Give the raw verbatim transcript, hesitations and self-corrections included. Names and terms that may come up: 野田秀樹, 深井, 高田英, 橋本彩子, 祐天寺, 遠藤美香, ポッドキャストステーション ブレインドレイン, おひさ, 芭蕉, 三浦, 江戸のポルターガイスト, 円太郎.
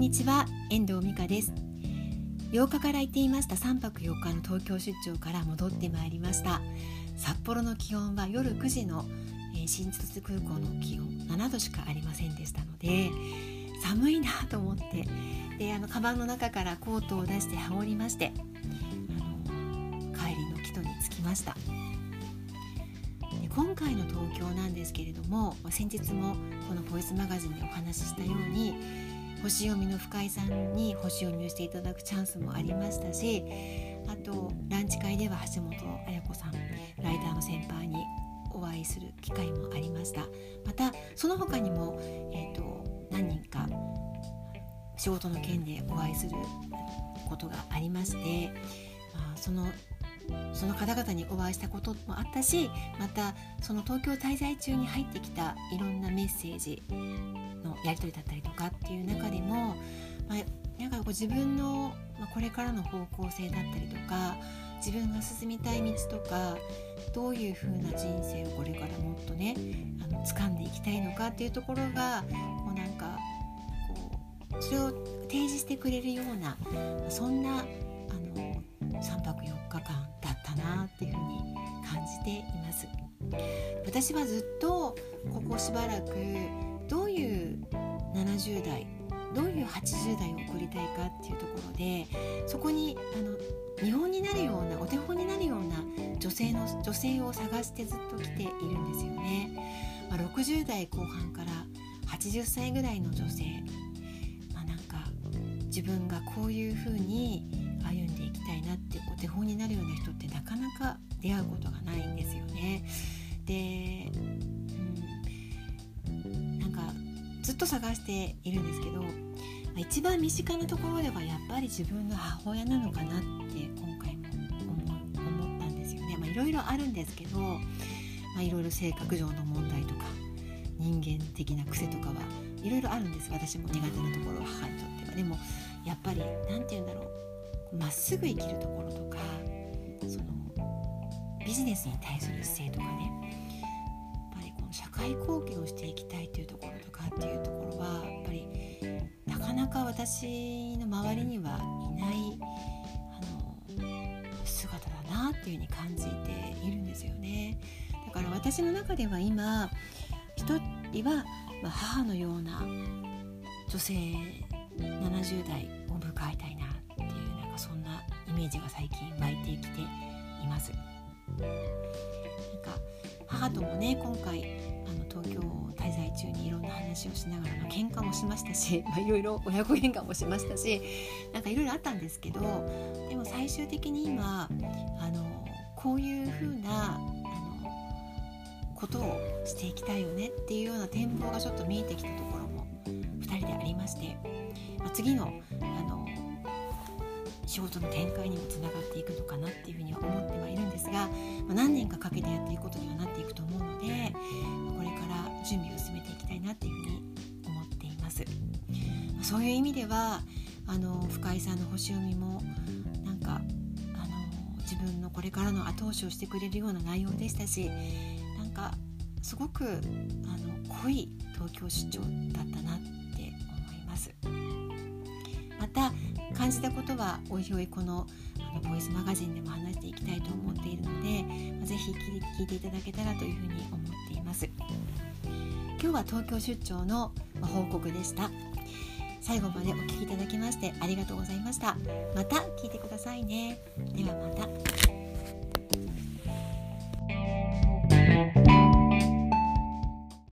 んにちは、遠藤美香です。ようかから行っていましたさんぱくよっかの東京出張から戻ってまいりました。札幌の気温は夜くじの、えー、新千歳空港の気温ななどしかありませんでしたので、寒いなと思って、であのカバンの中からコートを出して羽織りまして、あの帰りの帰途に着きました。で今回の東京なんですけれども、先日もこのボイスマガジンでお話ししたように、星読みの深井さんに星読みをしていただくチャンスもありましたし、あとランチ会では橋本彩子さん、ライターの先輩にお会いする機会もありました。またその他にも、えーと、何人か仕事の件でお会いすることがありまして、まあ、そのその方々にお会いしたこともあったし、またその東京滞在中に入ってきたいろんなメッセージのやり取りだったりとかっていう中でも、まあ、なんかこう自分のこれからの方向性だったりとか、自分が進みたい道とか、どういう風な人生をこれからもっとね、あの掴んでいきたいのかっていうところが、もうなんかこうそれを提示してくれるような、そんなあのさんぱくよっかかんだったなっていうふうに感じています。私はずっとここしばらくどういうななじゅうだい、どういうはちじゅうだいを送りたいかっていうところで、そこにあの見本になるような、お手本になるような女性の女性を探してずっと来ているんですよね。まあ、ろくじゅうだいこう半からはちじゅっさいぐらいの女性、まあ、なんか自分がこういうふうに歩んでいきたいなってお手本になるような人ってなかなか出会うことがないんですよね。で、うん、なんかずっと探しているんですけど、一番身近なところではやっぱり自分の母親なのかなって今回も 思, 思ったんですよね。まあ、いろいろあるんですけど、まあ、いろいろ性格上の問題とか人間的な癖とかはいろいろあるんです。私も苦手なところは母にとっては。でもやっぱりなんて言うんだろう、まっすぐ生きるところとか、そのビジネスに対する姿勢とかね、やっぱりこの社会貢献をしていきたいというところとかっていうところはやっぱりなかなか私の周りにはいない姿だなっていう風に感じているんですよね。だから私の中では今ひとりは母のような女性ななじゅうだいを迎えたいなっていう、なんかそんなイメージが最近湧いてきています。なんか母ともね、今回あの東京滞在中にいろんな話をしながら、まあ、喧嘩もしましたし、まあ、いろいろ親子喧嘩もしましたし、なんかいろいろあったんですけど、でも最終的に今あのこういう風なあのことをしていきたいよねっていうような展望がちょっと見えてきたところもふたりでありまして、まあ、次の、あの仕事の展開にもつながっていくのかなっていうふうには思ってはいるんですが、まあ、何年かかけてやっていくことにはなっていくと思うので、これから準備を進めていきたいなっていうふうに思っています。まあ、そういう意味ではあの深井さんの星読みもなんかあの自分のこれからの後押しをしてくれるような内容でしたし、なんかすごくあの濃い東京出張だったなって思います。また感じたことはおいおいこのボイスマガジンでも話していきたいと思っているので、ぜひ聞いていただけたらというふうに思っています。今日は東京出張の報告でした。最後までお聞きいただきましてありがとうございました。また聞いてくださいね。ではまた。